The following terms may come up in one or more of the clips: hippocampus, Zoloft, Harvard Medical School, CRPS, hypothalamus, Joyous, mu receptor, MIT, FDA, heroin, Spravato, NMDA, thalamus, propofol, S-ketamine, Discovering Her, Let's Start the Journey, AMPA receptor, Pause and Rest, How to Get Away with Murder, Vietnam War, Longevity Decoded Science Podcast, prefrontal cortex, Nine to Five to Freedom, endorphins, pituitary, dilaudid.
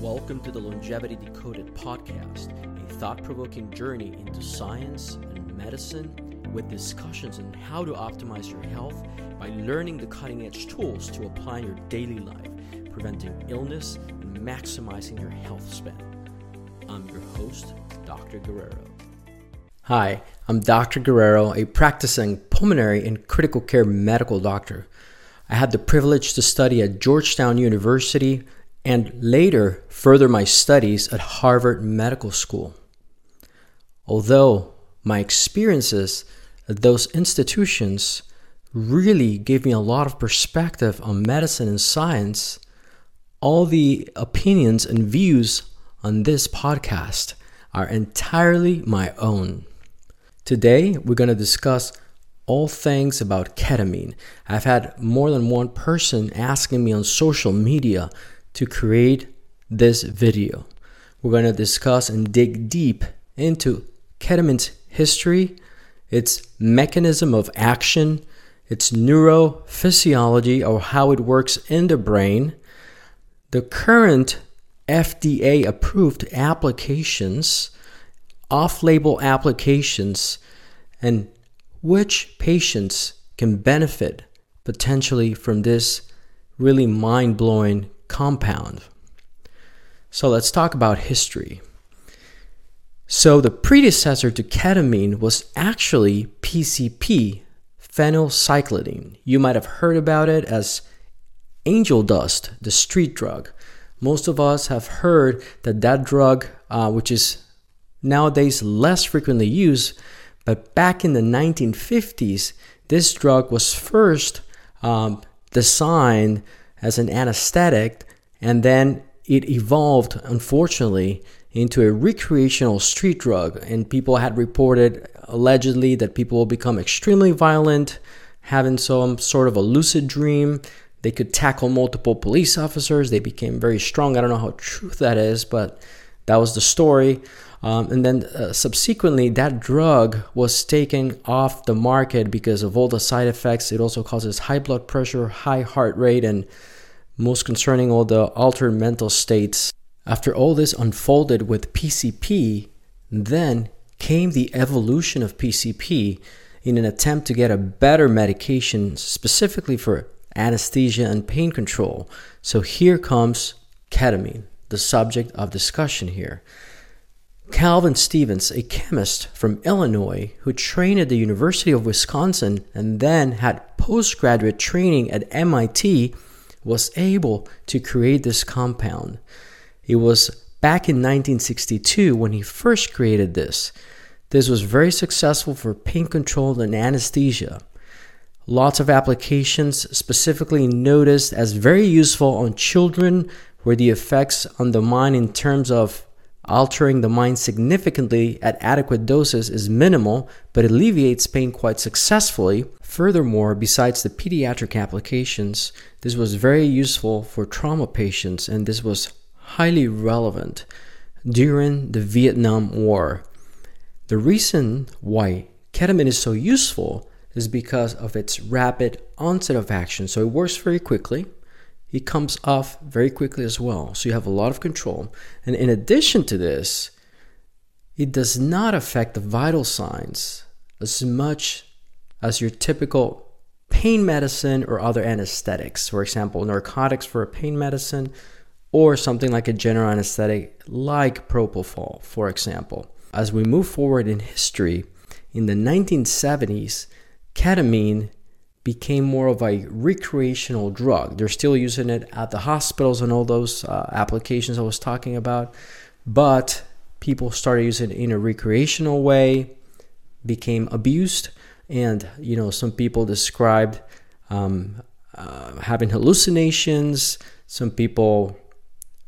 Welcome to the Longevity Decoded Podcast, a thought-provoking journey into science and medicine with discussions on how to optimize your health by learning the cutting-edge tools to apply in your daily life, preventing illness and maximizing your health span. I'm your host, Dr. Guerrero. Hi, I'm Dr. Guerrero, a practicing pulmonary and critical care medical doctor. I had the privilege to study at Georgetown University and later further my studies at Harvard Medical School. Although my experiences at those institutions really gave me a lot of perspective on medicine and science, all the opinions and views on this podcast are entirely my own. Today, we're going to discuss all things about ketamine. I've had more than one person asking me on social media to create this video. We're going to discuss and dig deep into ketamine's history, its mechanism of action, its neurophysiology or how it works in the brain, the current FDA-approved applications, off-label applications, and which patients can benefit potentially from this really mind-blowing compound. So let's talk about history. So the predecessor to ketamine was actually PCP, phencyclidine. You might have heard about it as angel dust, the street drug. Most of us have heard that drug, which is nowadays less frequently used, but back in the 1950s, this drug was first designed as an anesthetic, and then it evolved, unfortunately, into a recreational street drug. And people had reported allegedly that people will become extremely violent, having some sort of a lucid dream. They could tackle multiple police officers. They became very strong. I don't know how true that is, but that was the story. And then subsequently, that drug was taken off the market because of all the side effects. It also causes high blood pressure, high heart rate, and most concerning, all the altered mental states. After all this unfolded with PCP, then came the evolution of PCP in an attempt to get a better medication specifically for anesthesia and pain control. So here comes ketamine, the subject of discussion here. Calvin Stevens, a chemist from Illinois who trained at the University of Wisconsin and then had postgraduate training at MIT, was able to create this compound. It was back in 1962 when he first created this. This was very successful for pain control and anesthesia. Lots of applications specifically noticed as very useful on children, where the effects on the mind in terms of altering the mind significantly at adequate doses is minimal, but alleviates pain quite successfully. Furthermore, besides the pediatric applications, this was very useful for trauma patients, and this was highly relevant during the Vietnam War. The reason why ketamine is so useful is because of its rapid onset of action. So it works very quickly. It comes off very quickly as well. So you have a lot of control. And in addition to this, it does not affect the vital signs as much as your typical pain medicine or other anesthetics. For example, narcotics for a pain medicine or something like a general anesthetic like propofol, for example. As we move forward in history, in the 1970s, ketamine became more of a recreational drug. They're still using it at the hospitals and all those applications I was talking about, but people started using it in a recreational way, became abused, and some people described having hallucinations. Some people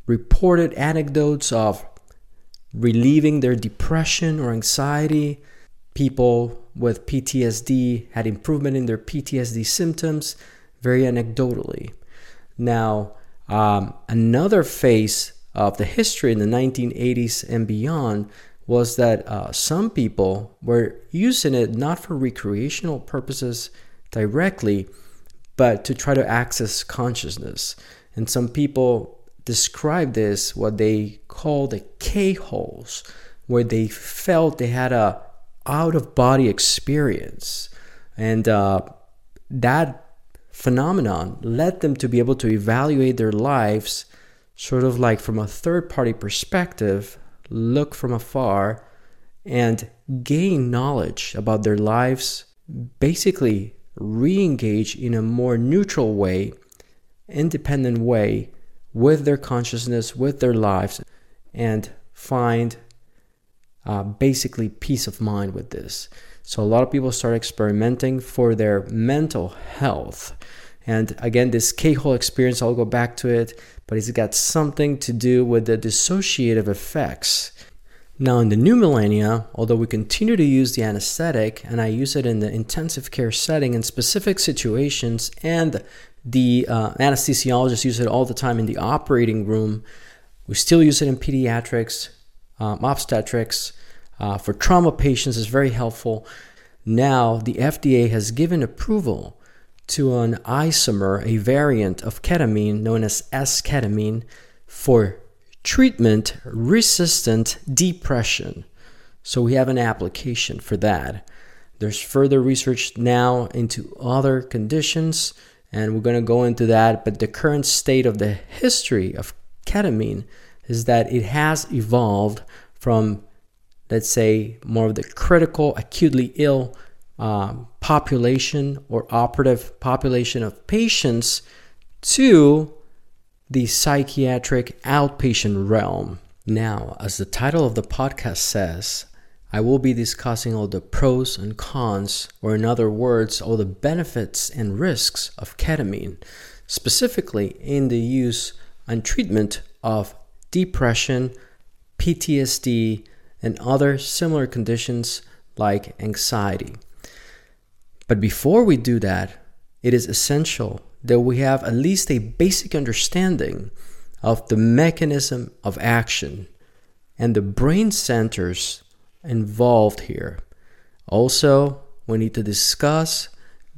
reported anecdotes of relieving their depression or anxiety. People with PTSD had improvement in their PTSD symptoms, very anecdotally. Now, another phase of the history in the 1980s and beyond was that some people were using it not for recreational purposes directly, but to try to access consciousness. And some people described this, what they call the K-holes, where they felt they had a out-of-body experience. And that phenomenon led them to be able to evaluate their lives sort of like from a third-party perspective, look from afar, and gain knowledge about their lives, basically re-engage in a more neutral way, independent way, with their consciousness, with their lives, and find basically peace of mind with this. So a lot of people start experimenting for their mental health. And again, this K-hole experience, I'll go back to it, but it's got something to do with the dissociative effects. Now in the new millennia, although we continue to use the anesthetic, and I use it in the intensive care setting in specific situations, and the anesthesiologists use it all the time in the operating room, we still use it in pediatrics, obstetrics, for trauma patients is very helpful. Now the FDA has given approval to an isomer, a variant of ketamine known as S-ketamine, for treatment-resistant depression. So we have an application for that. There's further research now into other conditions, and we're going to go into that, but the current state of the history of ketamine is that it has evolved from, let's say, more of the critical, acutely ill population or operative population of patients to the psychiatric outpatient realm. Now, as the title of the podcast says, I will be discussing all the pros and cons, or in other words, all the benefits and risks of ketamine, specifically in the use and treatment of depression, PTSD, and other similar conditions like anxiety. But before we do that, it is essential that we have at least a basic understanding of the mechanism of action and the brain centers involved here. Also, we need to discuss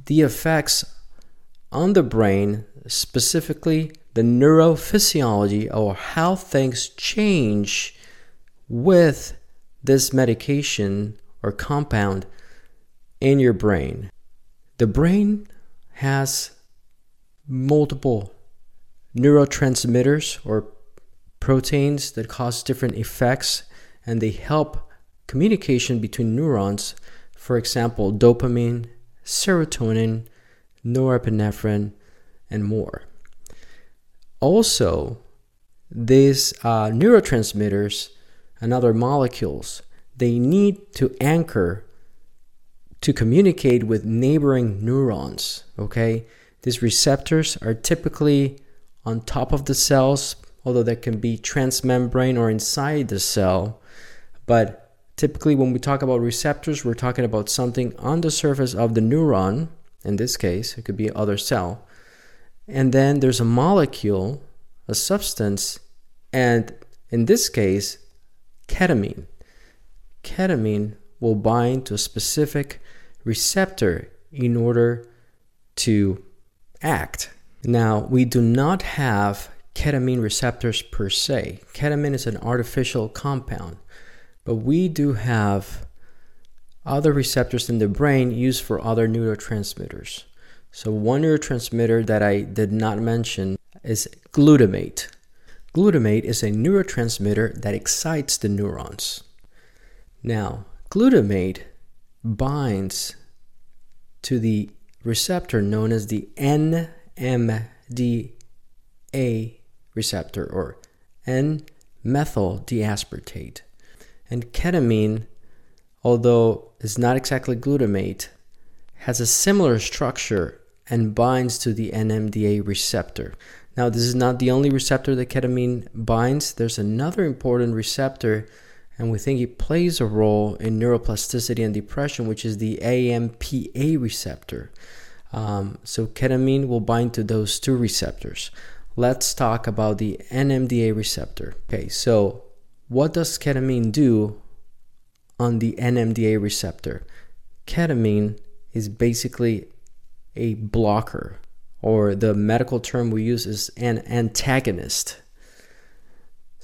the effects on the brain, specifically the neurophysiology or how things change with this medication or compound in your brain. The brain has multiple neurotransmitters or proteins that cause different effects, and they help communication between neurons. For example, dopamine, serotonin, norepinephrine, and more. Also, these neurotransmitters and other molecules, they need to anchor to communicate with neighboring neurons, okay? These receptors are typically on top of the cells, although that can be transmembrane or inside the cell. But typically when we talk about receptors, we're talking about something on the surface of the neuron. In this case, it could be other cell. And then there's a molecule, a substance, and in this case, ketamine. Ketamine will bind to a specific receptor in order to act. Now, we do not have ketamine receptors per se. Ketamine is an artificial compound, but we do have other receptors in the brain used for other neurotransmitters. So one neurotransmitter that I did not mention is glutamate. Glutamate is a neurotransmitter that excites the neurons. Now, glutamate binds to the receptor known as the NMDA receptor or N-methyl-D-aspartate. And ketamine, although it's not exactly glutamate, has a similar structure and binds to the NMDA receptor. Now, this is not the only receptor that ketamine binds. There's another important receptor, and we think it plays a role in neuroplasticity and depression, which is the AMPA receptor. So ketamine will bind to those two receptors. Let's talk about the NMDA receptor. Okay, so what does ketamine do on the NMDA receptor? Ketamine is basically a blocker, or the medical term we use is an antagonist.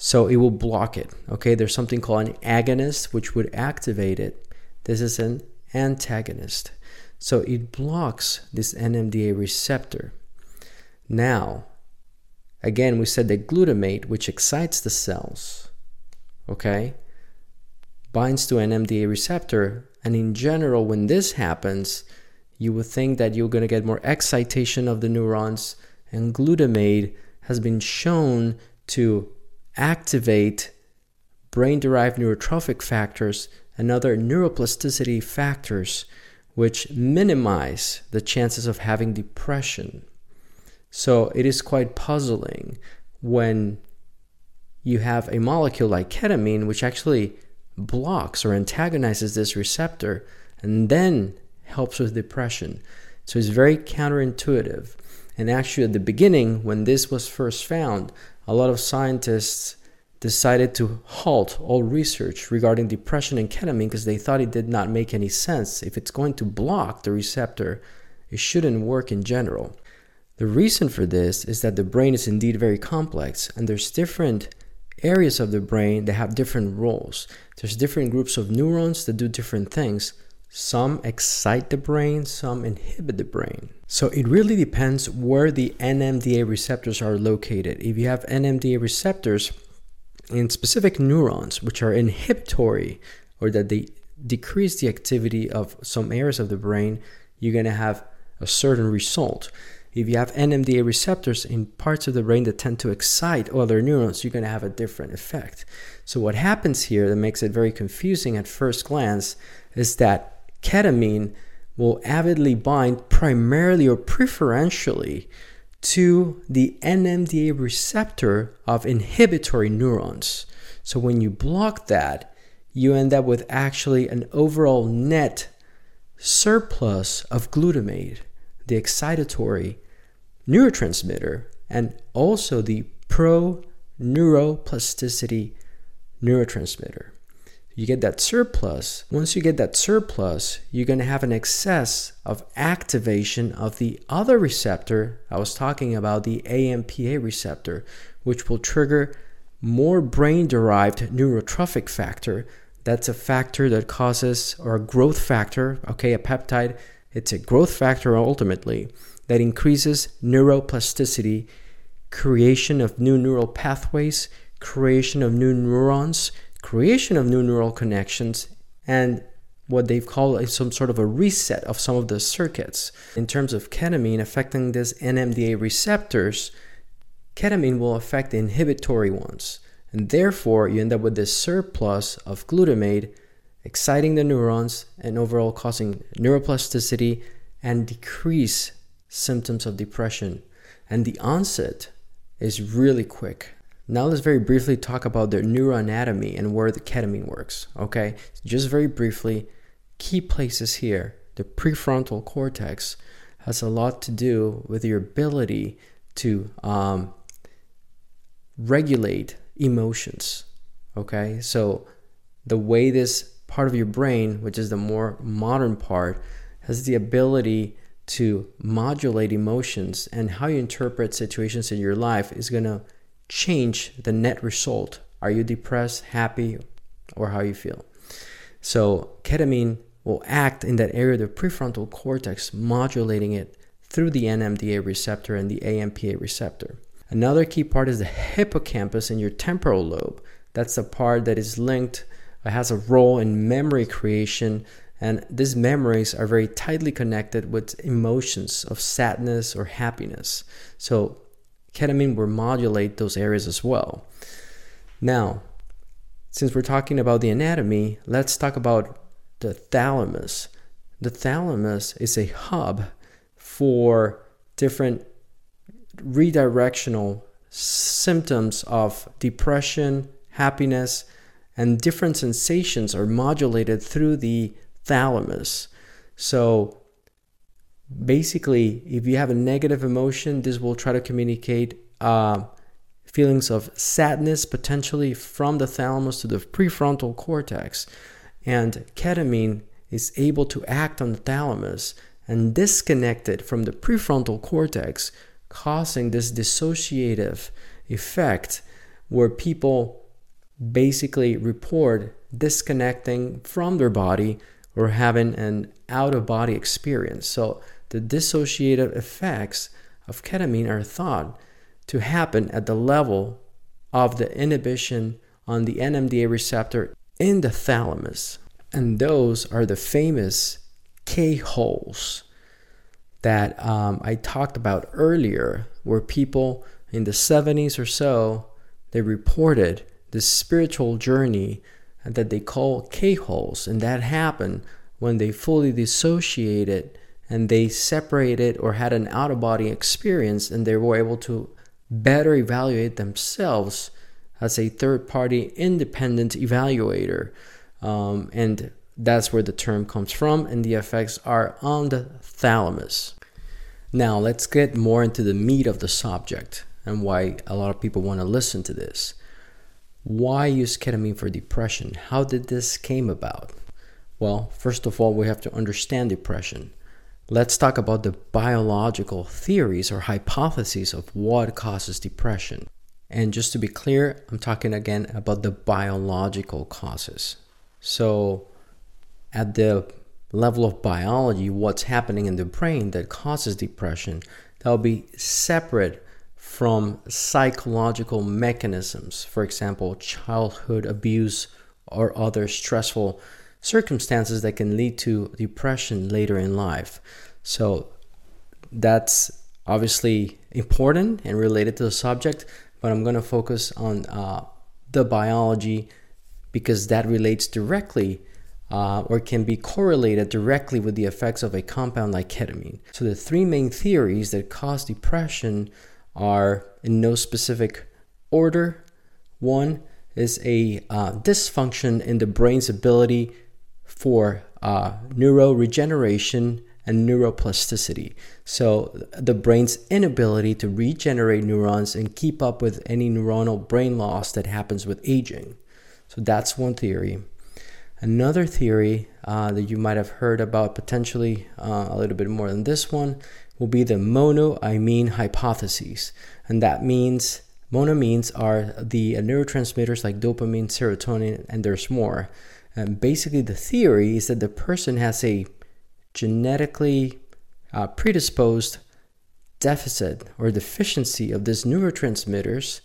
So it will block it, okay? There's something called an agonist, which would activate it. This is an antagonist. So it blocks this NMDA receptor. Now, again, we said that glutamate, which excites the cells, okay, binds to an NMDA receptor. And in general, when this happens, you would think that you're going to get more excitation of the neurons, and glutamate has been shown to activate brain-derived neurotrophic factors and other neuroplasticity factors, which minimize the chances of having depression. So it is quite puzzling when you have a molecule like ketamine, which actually blocks or antagonizes this receptor and then helps with depression. So it's very counterintuitive. And actually at the beginning, when this was first found, a lot of scientists decided to halt all research regarding depression and ketamine because they thought it did not make any sense. If it's going to block the receptor, it shouldn't work in general. The reason for this is that the brain is indeed very complex, and there's different areas of the brain that have different roles. There's different groups of neurons that do different things. Some excite the brain, some inhibit the brain. So it really depends where the NMDA receptors are located. If you have NMDA receptors in specific neurons, which are inhibitory, or that they decrease the activity of some areas of the brain, you're going to have a certain result. If you have NMDA receptors in parts of the brain that tend to excite other neurons, you're going to have a different effect. So what happens here that makes it very confusing at first glance is that ketamine will avidly bind primarily or preferentially to the NMDA receptor of inhibitory neurons. So when you block that, you end up with actually an overall net surplus of glutamate, the excitatory neurotransmitter, and also the pro-neuroplasticity neurotransmitter. You get that surplus. Once you get that surplus, you're going to have an excess of activation of the other receptor. I was talking about the AMPA receptor, which will trigger more brain-derived neurotrophic factor. That's a factor that causes, or a growth factor, okay, a peptide. It's a growth factor ultimately that increases neuroplasticity, creation of new neural pathways, creation of new neurons, creation of new neural connections, and what they've called some sort of a reset of some of the circuits. In terms of ketamine affecting these NMDA receptors, ketamine will affect the inhibitory ones, and therefore you end up with this surplus of glutamate exciting the neurons and overall causing neuroplasticity and decrease symptoms of depression. And the onset is really quick. Now let's very briefly talk about their neuroanatomy and where the ketamine works, okay? Just very briefly, key places here. The prefrontal cortex has a lot to do with your ability to regulate emotions, okay? So the way this part of your brain, which is the more modern part, has the ability to modulate emotions, and how you interpret situations in your life is going to change the net result. Are you depressed, happy, or how you feel? So ketamine will act in that area of the prefrontal cortex, modulating it through the NMDA receptor and the AMPA receptor. Another key part is the hippocampus in your temporal lobe. That's the part that is linked, it has a role in memory creation, and these memories are very tightly connected with emotions of sadness or happiness. So ketamine will modulate those areas as well. Now, since we're talking about the anatomy, let's talk about the thalamus. The thalamus is a hub for different redirectional symptoms of depression, happiness, and different sensations are modulated through the thalamus. So basically, if you have a negative emotion, this will try to communicate feelings of sadness, potentially from the thalamus to the prefrontal cortex. And ketamine is able to act on the thalamus and disconnect it from the prefrontal cortex, causing this dissociative effect, where people basically report disconnecting from their body or having an out-of-body experience. So the dissociative effects of ketamine are thought to happen at the level of the inhibition on the NMDA receptor in the thalamus. And those are the famous K-holes that I talked about earlier, where people in the 70s or so, they reported this spiritual journey that they call K-holes, and that happened when they fully dissociated and they separated or had an out-of-body experience, and they were able to better evaluate themselves as a third-party independent evaluator. And that's where the term comes from, and the effects are on the thalamus. Now let's get more into the meat of the subject and why a lot of people want to listen to this. Why use ketamine for depression? How did this came about? Well, first of all, we have to understand depression. Let's talk about the biological theories or hypotheses of what causes depression. And just to be clear, I'm talking again about the biological causes. So at the level of biology, what's happening in the brain that causes depression, that'll be separate from psychological mechanisms, for example, childhood abuse or other stressful circumstances that can lead to depression later in life. So that's obviously important and related to the subject, but I'm going to focus on the biology because that relates directly or can be correlated directly with the effects of a compound like ketamine. So the three main theories that cause depression are, in no specific order. One is a dysfunction in the brain's ability for neuroregeneration and neuroplasticity. So the brain's inability to regenerate neurons and keep up with any neuronal brain loss that happens with aging. So that's one theory. Another theory that you might have heard about potentially a little bit more than this one will be the monoamine hypothesis. And that means, monoamines are the neurotransmitters like dopamine, serotonin, and there's more. And basically the theory is that the person has a genetically predisposed deficit or deficiency of these neurotransmitters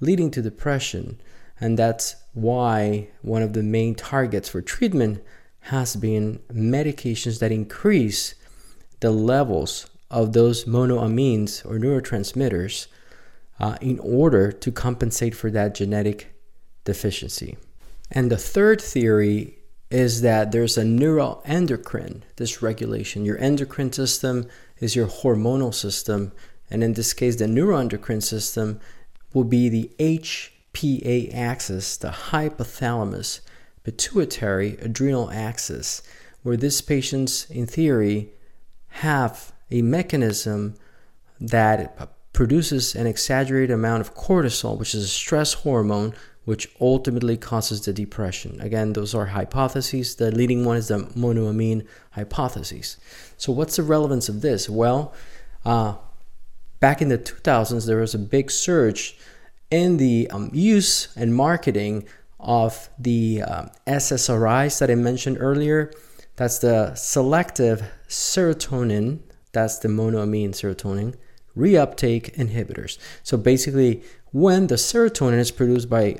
leading to depression. And that's why one of the main targets for treatment has been medications that increase the levels of those monoamines or neurotransmitters in order to compensate for that genetic deficiency. And the third theory is that there's a neuroendocrine dysregulation. Your endocrine system is your hormonal system, and in this case, the neuroendocrine system will be the HPA axis, the hypothalamus, pituitary, adrenal axis, where these patients, in theory, have a mechanism that produces an exaggerated amount of cortisol, which is a stress hormone, which ultimately causes the depression. Again, those are hypotheses. The leading one is the monoamine hypothesis. So what's the relevance of this? Well, back in the 2000s, there was a big surge in the use and marketing of the SSRIs that I mentioned earlier. That's the selective serotonin, that's the monoamine serotonin, reuptake inhibitors. So basically, when the serotonin is produced by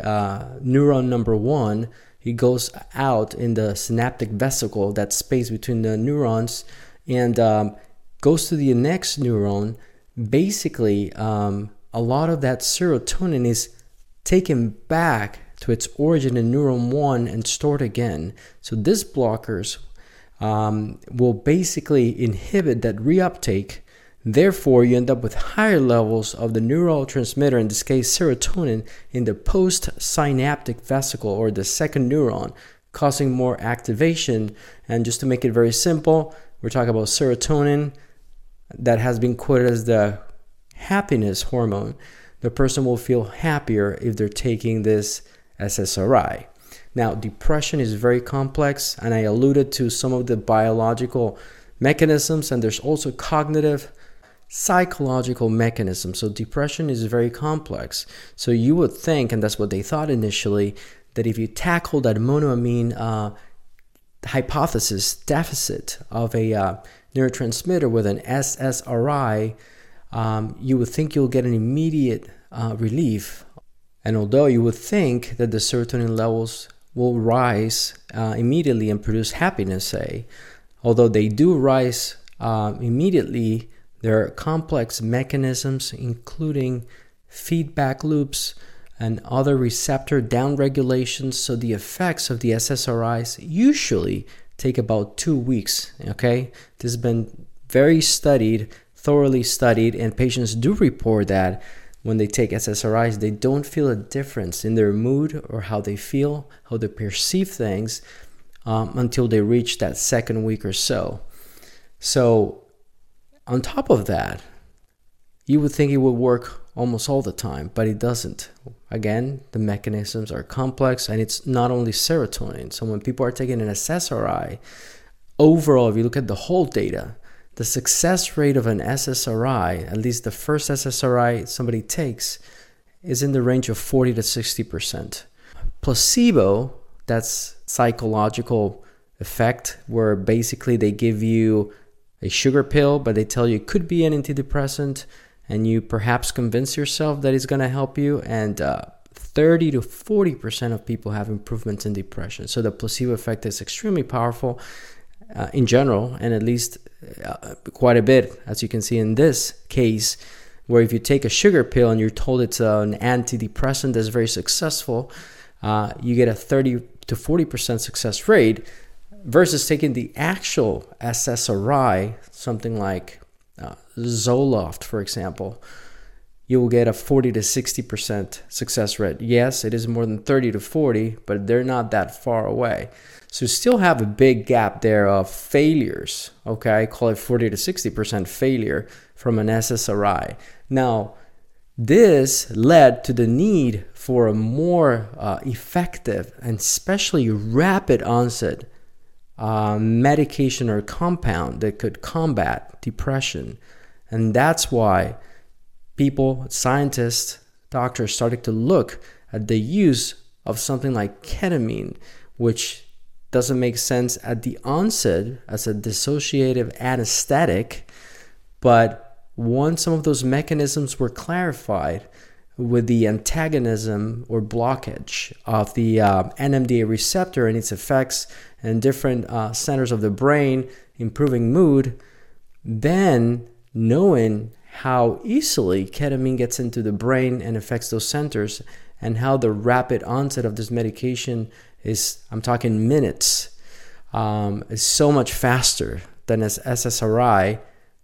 neuron number one, it goes out in the synaptic vesicle, that space between the neurons, and goes to the next neuron. Basically, a lot of that serotonin is taken back to its origin in neuron one and stored again. So these blockers will basically inhibit that reuptake. Therefore, you end up with higher levels of the neurotransmitter, in this case serotonin, in the postsynaptic vesicle or the second neuron, causing more activation. And just to make it very simple, we're talking about serotonin that has been quoted as the happiness hormone. The person will feel happier if they're taking this SSRI. Now, depression is very complex, and I alluded to some of the biological mechanisms, and there's also cognitive psychological mechanism. So depression is very complex. So you would think, and that's what they thought initially, that if you tackle that monoamine hypothesis deficit of a neurotransmitter with an SSRI, you would think you'll get an immediate relief. And although you would think that the serotonin levels will rise immediately and produce happiness, say, although they do rise immediately, there are complex mechanisms, including feedback loops and other receptor downregulations. So the effects of the SSRIs usually take about 2 weeks, okay? This has been very studied, thoroughly studied, and patients do report that when they take SSRIs, they don't feel a difference in their mood or how they feel, how they perceive things until they reach that second week or so. So on top of that, you would think it would work almost all the time, but it doesn't. Again, the mechanisms are complex, and it's not only serotonin. So when people are taking an SSRI, overall, if you look at the whole data, the success rate of an SSRI, at least the first SSRI somebody takes, is in the range of 40 to 60%. Placebo, that's psychological effect, where basically they give you a sugar pill, but they tell you it could be an antidepressant, and you perhaps convince yourself that it's going to help you, and 30 to 40% of people have improvements in depression. So the placebo effect is extremely powerful in general, and at least quite a bit, as you can see in this case, where if you take a sugar pill and you're told it's an antidepressant that's very successful, you get a 30 to 40% success rate, versus taking the actual SSRI, something like Zoloft, for example, you will get a 40 to 60% success rate. Yes, it is more than 30 to 40, but they're not that far away. So you still have a big gap there of failures, okay? I call it 40 to 60% failure from an SSRI. Now, this led to the need for a more effective and especially rapid onset medication or compound that could combat depression. And that's why people, scientists, doctors started to look at the use of something like ketamine, which doesn't make sense at the onset as a dissociative anesthetic. But once some of those mechanisms were clarified with the antagonism or blockage of the NMDA receptor and its effects and different centers of the brain, improving mood, then knowing how easily ketamine gets into the brain and affects those centers, and how the rapid onset of this medication is, I'm talking minutes, is so much faster than as SSRI,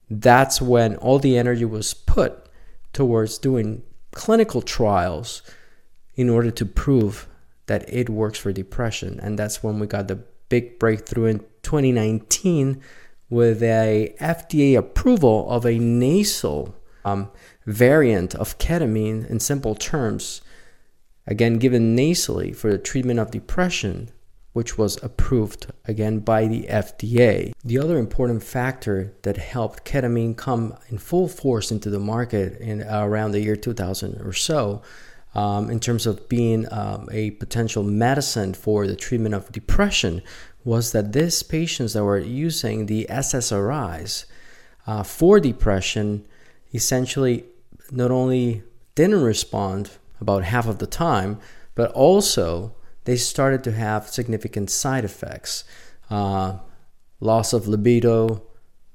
that's when all the energy was put towards doing clinical trials in order to prove that it works for depression. And that's when we got the big breakthrough in 2019 with a FDA approval of a nasal variant of ketamine in simple terms, again, given nasally for the treatment of depression, which was approved, again, by the FDA. The other important factor that helped ketamine come in full force into the market in around the year 2000 or so, in terms of being a potential medicine for the treatment of depression, was that these patients that were using the SSRIs for depression essentially not only didn't respond about half of the time, but also they started to have significant side effects. Loss of libido,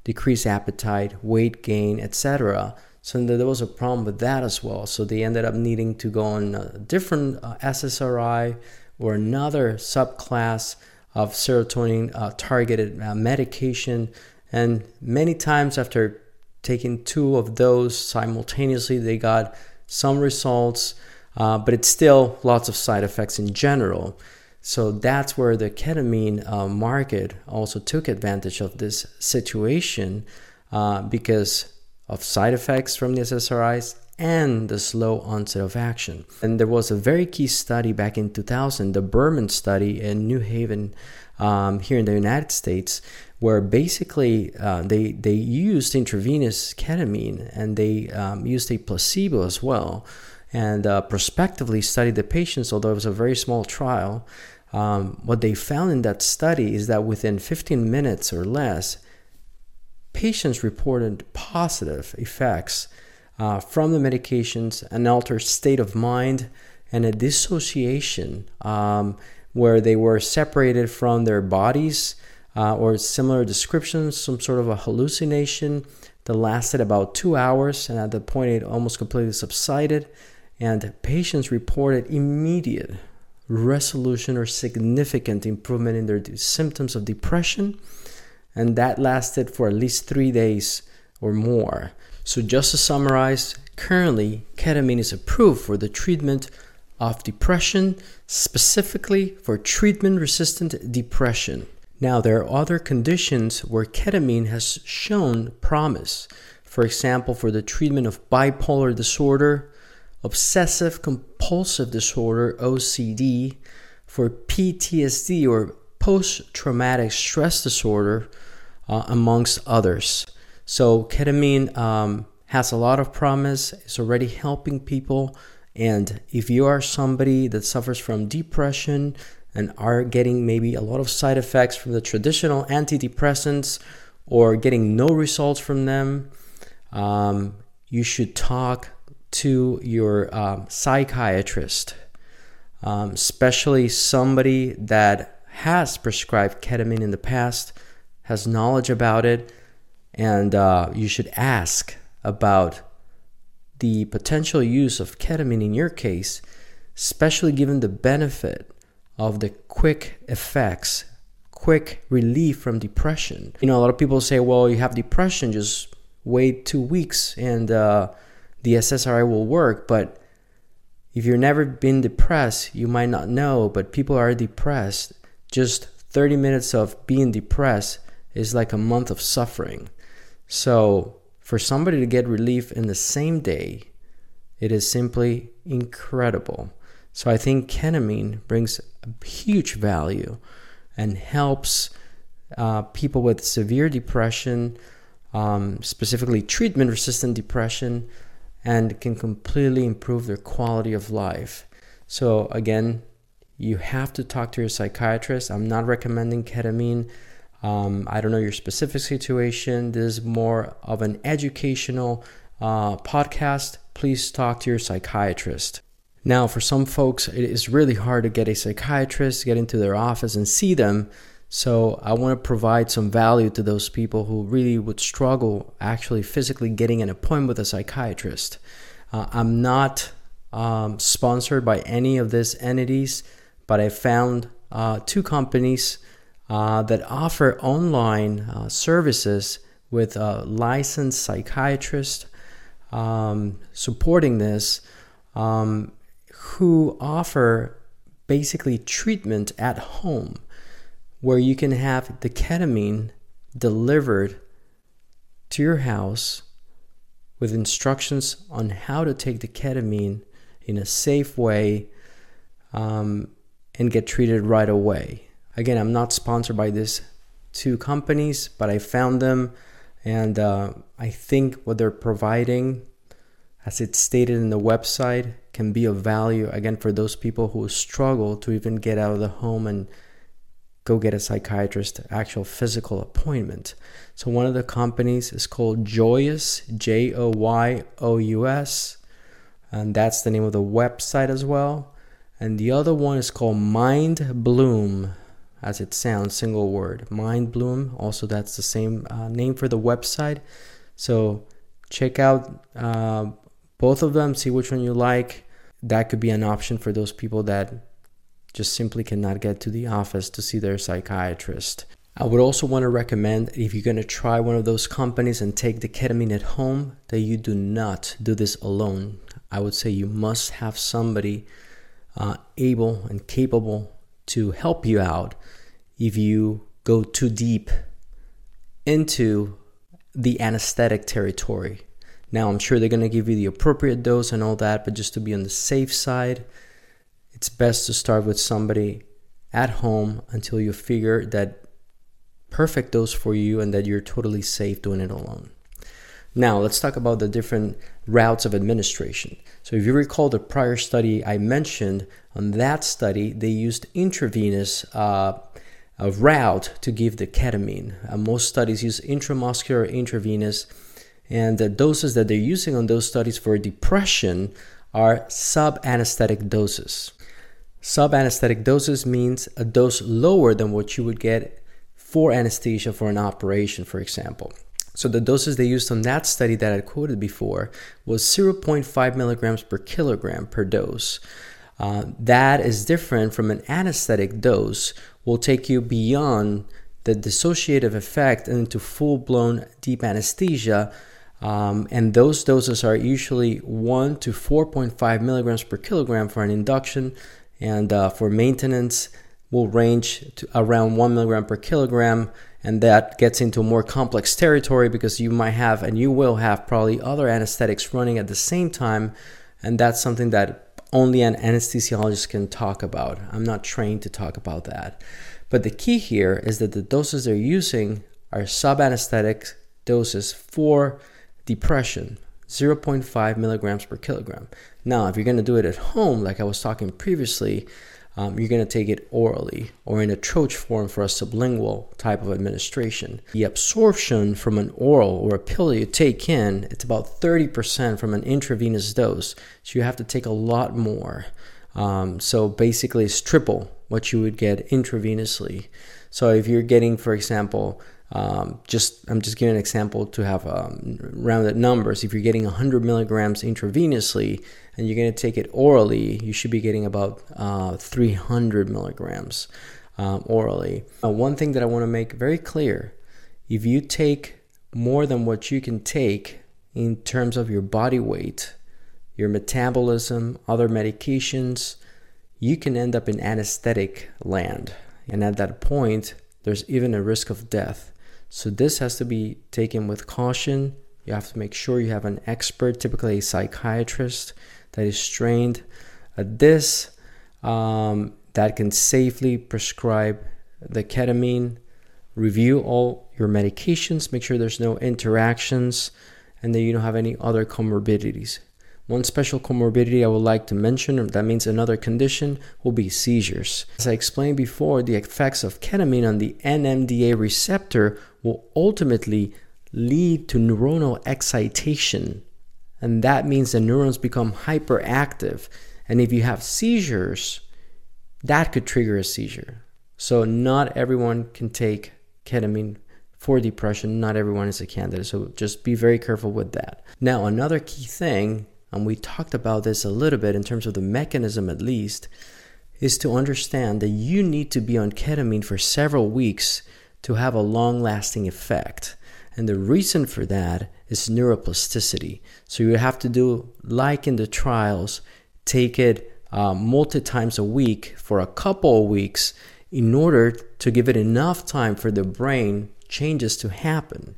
decreased appetite, weight gain, etc. So there was a problem with that as well. So they ended up needing to go on a different SSRI or another subclass of serotonin targeted medication. And many times after taking two of those simultaneously, they got some results, but it's still lots of side effects in general. So that's where the ketamine market also took advantage of this situation because of side effects from the SSRIs and the slow onset of action. And there was a very key study back in 2000, the Berman study in New Haven here in the United States, where basically they used intravenous ketamine, and they used a placebo as well, and prospectively studied the patients, although it was a very small trial. What they found in that study is that within 15 minutes or less, patients reported positive effects from the medications, an altered state of mind, and a dissociation where they were separated from their bodies, or similar descriptions, some sort of a hallucination that lasted about 2 hours, and at that point it almost completely subsided, and patients reported immediate resolution or significant improvement in their symptoms of depression, and that lasted for at least 3 days or more. So just to summarize, currently ketamine is approved for the treatment of depression, specifically for treatment-resistant depression. Now, there are other conditions where ketamine has shown promise. For example, for the treatment of bipolar disorder, obsessive compulsive disorder, OCD, for PTSD or post-traumatic stress disorder, amongst others. So ketamine has a lot of promise. It's already helping people. And if you are somebody that suffers from depression and are getting maybe a lot of side effects from the traditional antidepressants or getting no results from them, you should talk to your psychiatrist, especially somebody that has prescribed ketamine in the past, has knowledge about it, and you should ask about the potential use of ketamine in your case, especially given the benefit of the quick effects, quick relief from depression. You know, a lot of people say, well, you have depression, just wait 2 weeks and the SSRI will work. But if you've never been depressed, you might not know, but people are depressed. Just 30 minutes of being depressed is like a month of suffering. So for somebody to get relief in the same day, it is simply incredible. So I think ketamine brings a huge value and helps people with severe depression, specifically treatment-resistant depression, and can completely improve their quality of life. So again, you have to talk to your psychiatrist. I'm not recommending ketamine. I don't know your specific situation. This is more of an educational podcast. Please talk to your psychiatrist. Now, for some folks, it is really hard to get a psychiatrist, get into their office and see them. So I want to provide some value to those people who really would struggle actually physically getting an appointment with a psychiatrist. I'm not sponsored by any of these entities, but I found two companies that offer online services with licensed psychiatrists supporting this, who offer basically treatment at home, where you can have the ketamine delivered to your house with instructions on how to take the ketamine in a safe way and get treated right away. Again, I'm not sponsored by these two companies, but I found them, and I think what they're providing, as it's stated in the website, can be of value, again, for those people who struggle to even get out of the home and go get a psychiatrist, actual physical appointment. So one of the companies is called Joyous, Joyous, and that's the name of the website as well. And the other one is called Mind Bloom, as it sounds, single word, Mind Bloom. Also, that's the same name for the website. So check out both of them, see which one you like. That could be an option for those people that just simply cannot get to the office to see their psychiatrist. I would also want to recommend, if you're going to try one of those companies and take the ketamine at home, that you do not do this alone. I would say you must have somebody able and capable to help you out if you go too deep into the anesthetic territory. Now, I'm sure they're going to give you the appropriate dose and all that, but just to be on the safe side, it's best to start with somebody at home until you figure that perfect dose for you and that you're totally safe doing it alone. Now, let's talk about the different routes of administration. So if you recall the prior study I mentioned, on that study, they used intravenous a route to give the ketamine. Most studies use intramuscular, intravenous, and the doses that they're using on those studies for depression are sub-anesthetic doses. Sub-anesthetic doses means a dose lower than what you would get for anesthesia for an operation, for example. So the doses they used on that study that I quoted before was 0.5 milligrams per kilogram per dose. That is different from an anesthetic dose, will take you beyond the dissociative effect and into full-blown deep anesthesia. And those doses are usually 1 to 4.5 milligrams per kilogram for an induction, and for maintenance will range to around 1 milligram per kilogram. And that gets into more complex territory because you might have, and you will have probably, other anesthetics running at the same time. And that's something that only an anesthesiologist can talk about. I'm not trained to talk about that. But the key here is that the doses they're using are sub-anesthetic doses for depression, 0.5 milligrams per kilogram. Now, if you're going to do it at home, like I was talking previously, you're going to take it orally or in a troche form for a sublingual type of administration. The absorption from an oral or a pill that you take in, it's about 30% from an intravenous dose. So you have to take a lot more. So basically it's triple what you would get intravenously. So if you're getting, for example, I'm just giving an example to have rounded numbers. If you're getting 100 milligrams intravenously and you're going to take it orally, you should be getting about 300 milligrams orally. One thing that I want to make very clear, if you take more than what you can take in terms of your body weight, your metabolism, other medications, you can end up in anesthetic land. And at that point, there's even a risk of death. So this has to be taken with caution. You have to make sure you have an expert, typically a psychiatrist, that is trained at this, that can safely prescribe the ketamine, review all your medications, make sure there's no interactions, and that you don't have any other comorbidities. One special comorbidity I would like to mention, or that means another condition, will be seizures. As I explained before, the effects of ketamine on the NMDA receptor will ultimately lead to neuronal excitation. And that means the neurons become hyperactive. And if you have seizures, that could trigger a seizure. So not everyone can take ketamine for depression. Not everyone is a candidate. So just be very careful with that. Now, another key thing, and we talked about this a little bit in terms of the mechanism at least, is to understand that you need to be on ketamine for several weeks to have a long-lasting effect. And the reason for that is neuroplasticity. So you have to do, like in the trials, take it multi times a week for a couple of weeks in order to give it enough time for the brain changes to happen.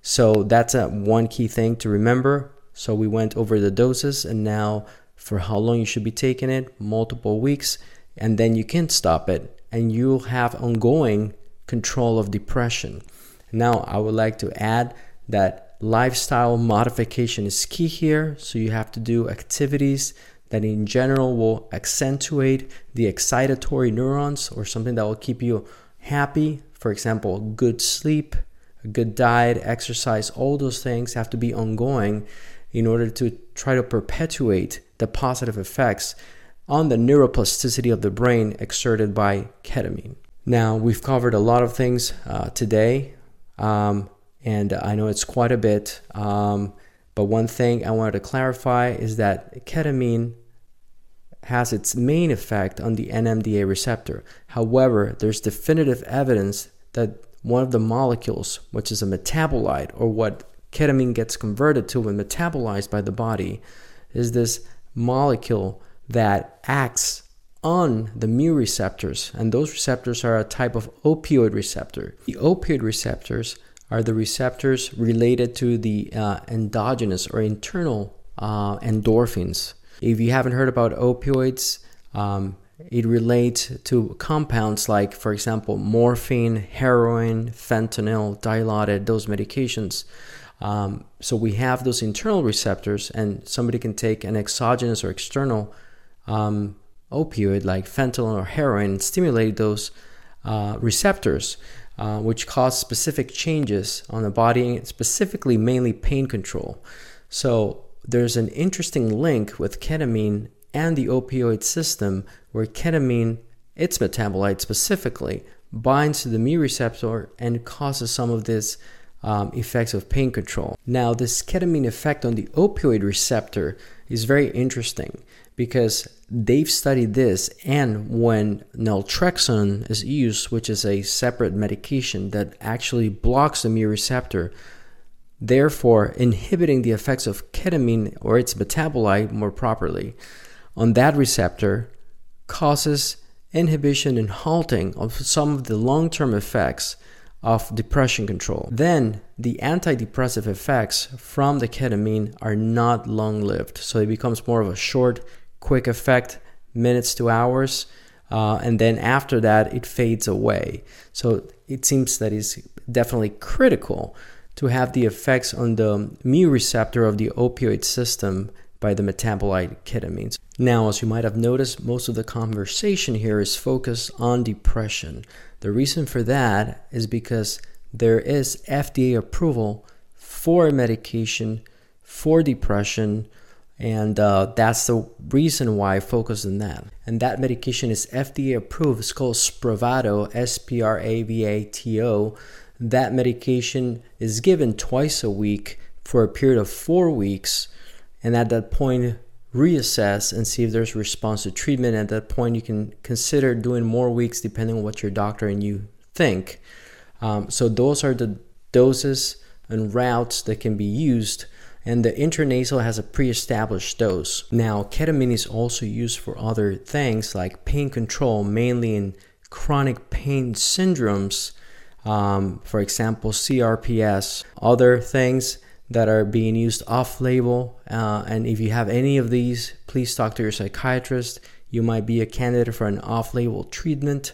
So that's one key thing to remember. So we went over the doses and now for how long you should be taking it, multiple weeks, and then you can stop it and you'll have ongoing control of depression. Now, I would like to add that lifestyle modification is key here. So you have to do activities that in general will accentuate the excitatory neurons or something that will keep you happy. For example, good sleep, a good diet, exercise, all those things have to be ongoing in order to try to perpetuate the positive effects on the neuroplasticity of the brain exerted by ketamine. Now, we've covered a lot of things today, and I know it's quite a bit, but one thing I wanted to clarify is that ketamine has its main effect on the NMDA receptor. However, there's definitive evidence that one of the molecules, which is a metabolite, or what ketamine gets converted to when metabolized by the body, is this molecule that acts on the mu receptors, and those receptors are a type of opioid receptor. The opioid receptors are the receptors related to the endogenous or internal endorphins. If you haven't heard about opioids, it relates to compounds like, for example, morphine, heroin, fentanyl, dilaudid, those medications. So we have those internal receptors, and somebody can take an exogenous or external opioid like fentanyl or heroin and stimulate those receptors, which cause specific changes on the body, specifically mainly pain control. So there's an interesting link with ketamine and the opioid system, where ketamine, its metabolite specifically, binds to the mu receptor and causes some of this effects of pain control. Now, this ketamine effect on the opioid receptor is very interesting because they've studied this, and when naltrexone is used, which is a separate medication that actually blocks the mu receptor, therefore inhibiting the effects of ketamine or its metabolite more properly on that receptor, causes inhibition and halting of some of the long-term effects of depression control. Then the antidepressive effects from the ketamine are not long-lived, so it becomes more of a short, quick effect, minutes to hours, and then after that it fades away. So it seems that it's definitely critical to have the effects on the mu receptor of the opioid system by the metabolite ketamines. Now, as you might have noticed, most of the conversation here is focused on depression. The reason for that is because there is FDA approval for a medication for depression, and that's the reason why I focus on that. And that medication is FDA approved. It's called Spravato, S-P-R-A-V-A-T-O. That medication is given twice a week for a period of 4 weeks, and at that point reassess and see if there's response to treatment. At that point you can consider doing more weeks depending on what your doctor and you think. So those are the doses and routes that can be used, and the intranasal has a pre-established dose. Now, ketamine is also used for other things like pain control, mainly in chronic pain syndromes, for example CRPS, other things that are being used off-label, and if you have any of these, please talk to your psychiatrist. You might be a candidate for an off-label treatment.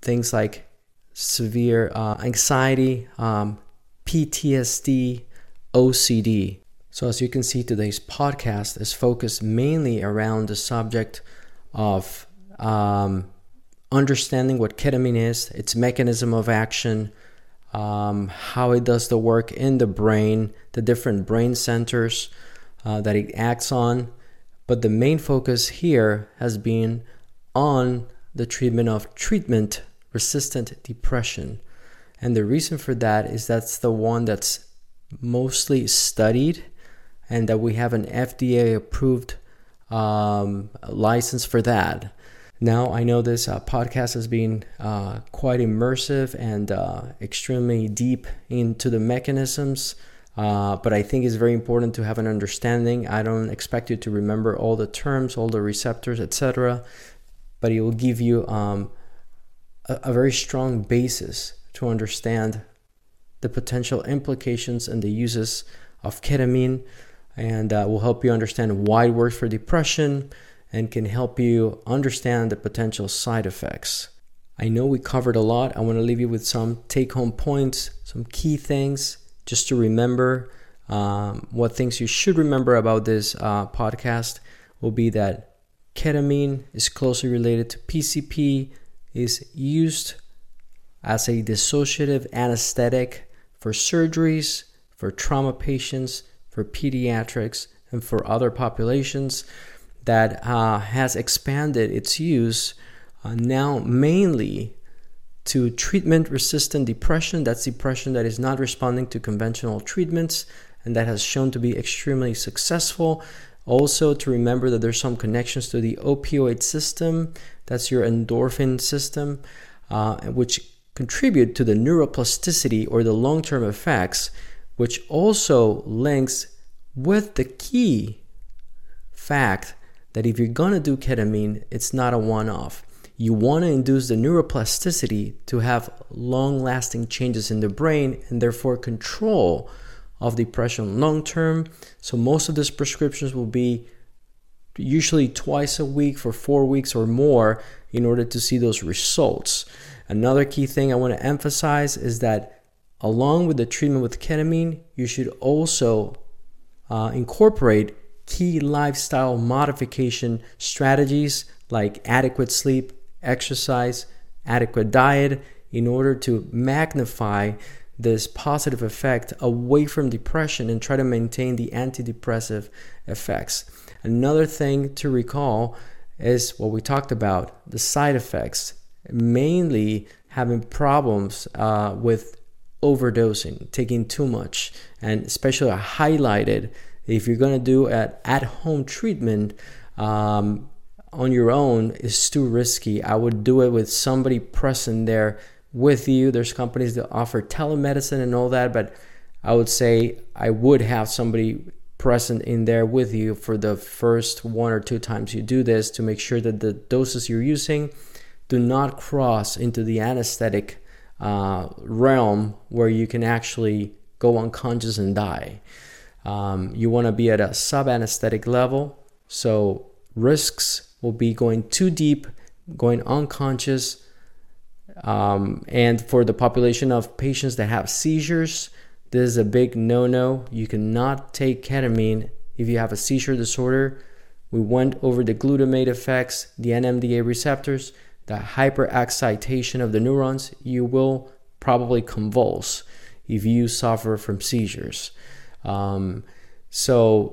Things like severe anxiety, PTSD, OCD. So as you can see, today's podcast is focused mainly around the subject of understanding what ketamine is, its mechanism of action, how it does the work in the brain, the different brain centers that it acts on. But the main focus here has been on the treatment of treatment-resistant depression. And the reason for that is that's the one that's mostly studied, and that we have an FDA-approved license for that. Now, I know this podcast has been quite immersive and extremely deep into the mechanisms, but I think it's very important to have an understanding. I don't expect you to remember all the terms, all the receptors, etc., but it will give you a very strong basis to understand the potential implications and the uses of ketamine, and will help you understand why it works for depression, and can help you understand the potential side effects. I know we covered a lot. I want to leave you with some take-home points, some key things just to remember. What things you should remember about this podcast will be that ketamine is closely related to PCP, is used as a dissociative anesthetic for surgeries, for trauma patients, for pediatrics, and for other populations, that has expanded its use now mainly to treatment-resistant depression. That's depression that is not responding to conventional treatments, and that has shown to be extremely successful. Also, to remember that there's some connections to the opioid system, that's your endorphin system, which contribute to the neuroplasticity or the long-term effects, which also links with the key fact that if you're gonna do ketamine, it's not a one-off. You wanna induce the neuroplasticity to have long-lasting changes in the brain, and therefore control of depression long-term. So most of these prescriptions will be usually twice a week for 4 weeks or more in order to see those results. Another key thing I want to emphasize is that along with the treatment with ketamine, you should also incorporate key lifestyle modification strategies like adequate sleep, exercise, adequate diet in order to magnify this positive effect away from depression and try to maintain the antidepressive effects. Another thing to recall is what we talked about, the side effects, mainly having problems with overdosing, taking too much, and especially I highlighted if you're going to do an at-home treatment on your own is too risky. I would do it with somebody present there with you. There's companies that offer telemedicine and all that, but I would say I would have somebody present in there with you for the first one or two times you do this to make sure that the doses you're using do not cross into the anesthetic realm where you can actually go unconscious and die. You want to be at a sub-anesthetic level, so risks will be going too deep, going unconscious, and for the population of patients that have seizures, this is a big no-no. You cannot take ketamine if you have a seizure disorder. We went over the glutamate effects, the NMDA receptors, the hyperexcitation of the neurons. You will probably convulse if you suffer from seizures. So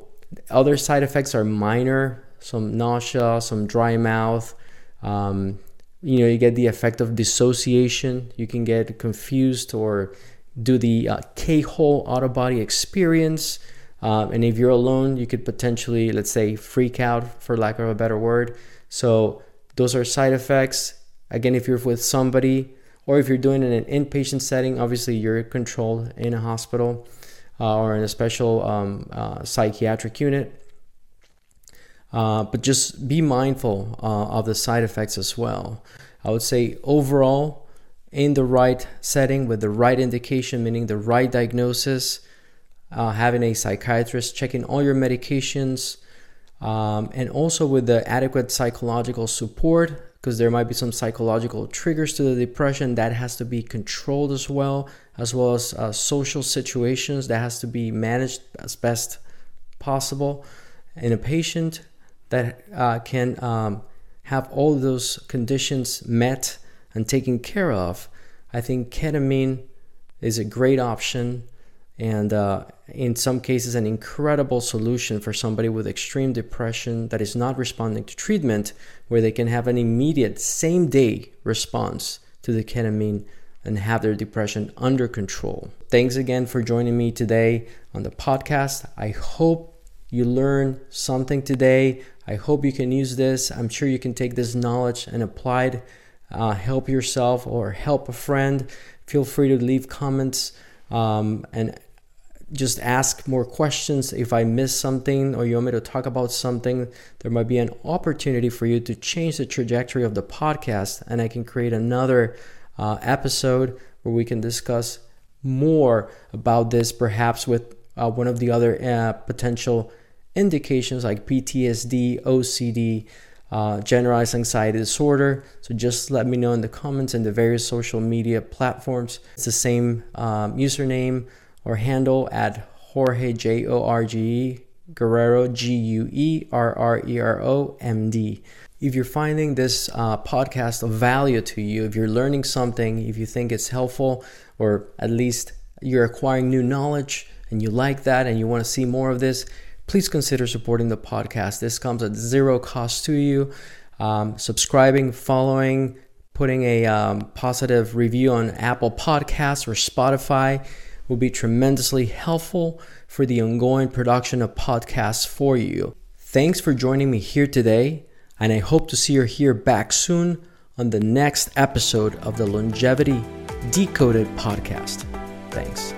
other side effects are minor, some nausea, some dry mouth. You get the effect of dissociation. You can get confused or do the K-hole out-of-body experience. And if you're alone, you could potentially, let's say, freak out, for lack of a better word. So those are side effects. Again, if you're with somebody or if you're doing it in an inpatient setting, obviously you're controlled in a hospital or in a special psychiatric unit. But just be mindful of the side effects as well. I would say overall, in the right setting with the right indication, meaning the right diagnosis, having a psychiatrist checking all your medications, and also with the adequate psychological support, because there might be some psychological triggers to the depression that has to be controlled as well as social situations that has to be managed as best possible in a patient that can have all those conditions met and taken care of. I think ketamine is a great option and in some cases an incredible solution for somebody with extreme depression that is not responding to treatment, where they can have an immediate same day response to the ketamine and have their depression under control. Thanks again for joining me today on the podcast. I hope you learn something today. I hope you can use this. I'm sure you can take this knowledge and apply it. Help yourself or help a friend. Feel free to leave comments and just ask more questions. If I miss something or you want me to talk about something, there might be an opportunity for you to change the trajectory of the podcast, and I can create another episode where we can discuss more about this, perhaps with one of the other potential indications like PTSD, OCD, generalized anxiety disorder. So just let me know in the comments and the various social media platforms. It's the same username or handle at Jorge, Jorge Guerrero, Guerrero MD. If you're finding this podcast of value to you, if you're learning something, if you think it's helpful, or at least you're acquiring new knowledge, and you like that and you want to see more of this, please consider supporting the podcast. This comes at zero cost to you. Subscribing, following, putting a positive review on Apple Podcasts or Spotify will be tremendously helpful for the ongoing production of podcasts for you. Thanks for joining me here today, and I hope to see or hear back soon on the next episode of the Longevity Decoded Podcast. Thanks.